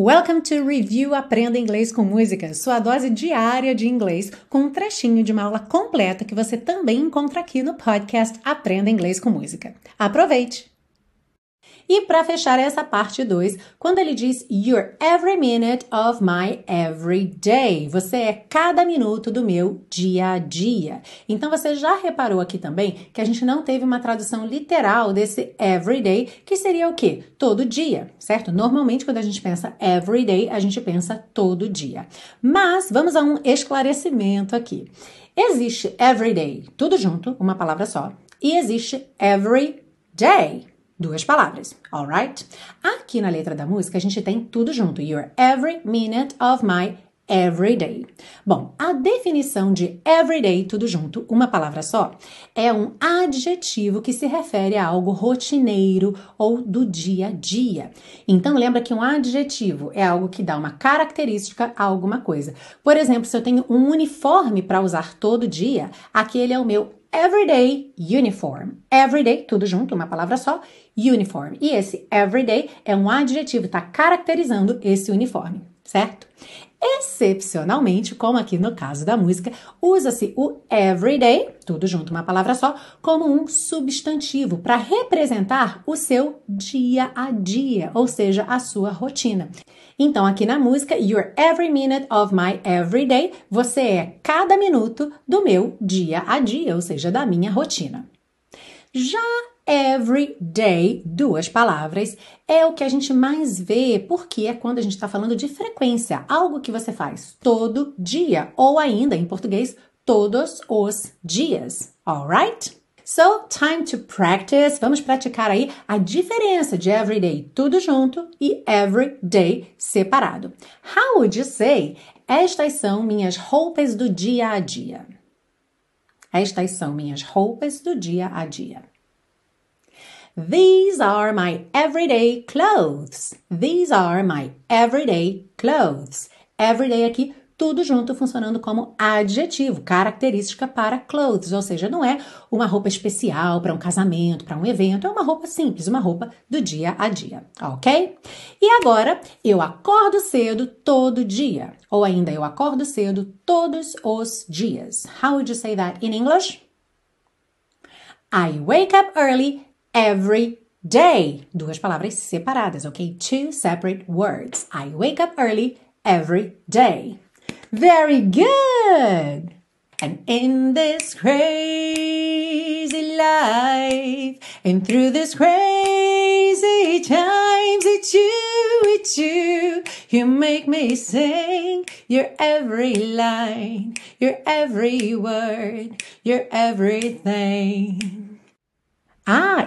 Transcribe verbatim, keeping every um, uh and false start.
Welcome to Review Aprenda Inglês com Música, sua dose diária de inglês, com um trechinho de uma aula completa que você também encontra aqui no podcast Aprenda Inglês com Música. Aproveite! E para fechar essa parte dois, quando ele diz You're every minute of my every day. Você é cada minuto do meu dia a dia. Então você já reparou aqui também que a gente não teve uma tradução literal desse every day, que seria o quê? Todo dia, certo? Normalmente quando a gente pensa every day, a gente pensa todo dia. Mas vamos a um esclarecimento aqui. Existe every day, tudo junto, uma palavra só, e existe every day. Duas palavras, alright? Aqui na letra da música a gente tem tudo junto. You're every minute of my every day. Bom, a definição de every day, tudo junto, uma palavra só, é um adjetivo que se refere a algo rotineiro ou do dia a dia. Então lembra que um adjetivo é algo que dá uma característica a alguma coisa. Por exemplo, se eu tenho um uniforme para usar todo dia, aquele é o meu everyday uniform. Everyday, tudo junto, uma palavra só, uniform. E esse everyday é um adjetivo, está caracterizando esse uniforme, certo? Excepcionalmente, como aqui no caso da música, usa-se o everyday, tudo junto, uma palavra só, como um substantivo para representar o seu dia a dia, ou seja, a sua rotina. Então, aqui na música, You're every minute of my every day, você é cada minuto do meu dia a dia, ou seja, da minha rotina. Já every day, duas palavras, é o que a gente mais vê, porque é quando a gente está falando de frequência, algo que você faz todo dia, ou ainda, em português, todos os dias, alright? So, time to practice. Vamos praticar aí a diferença de every day, tudo junto, e every day separado. How would you say? Estas são minhas roupas do dia a dia. Estas são minhas roupas do dia a dia. These are my everyday clothes. These are my everyday clothes. Everyday aqui, tudo junto, funcionando como adjetivo, característica para clothes. Ou seja, não é uma roupa especial para um casamento, para um evento. É uma roupa simples, uma roupa do dia a dia, ok? E agora, eu acordo cedo todo dia. Ou ainda, eu acordo cedo todos os dias. How would you say that in English? I wake up early every day. Duas palavras separadas, ok? Two separate words. I wake up early every day. Very good! And in this crazy life, and through this crazy times, it's you, it's you. You make me sing your every line, your every word, your everything. Ah,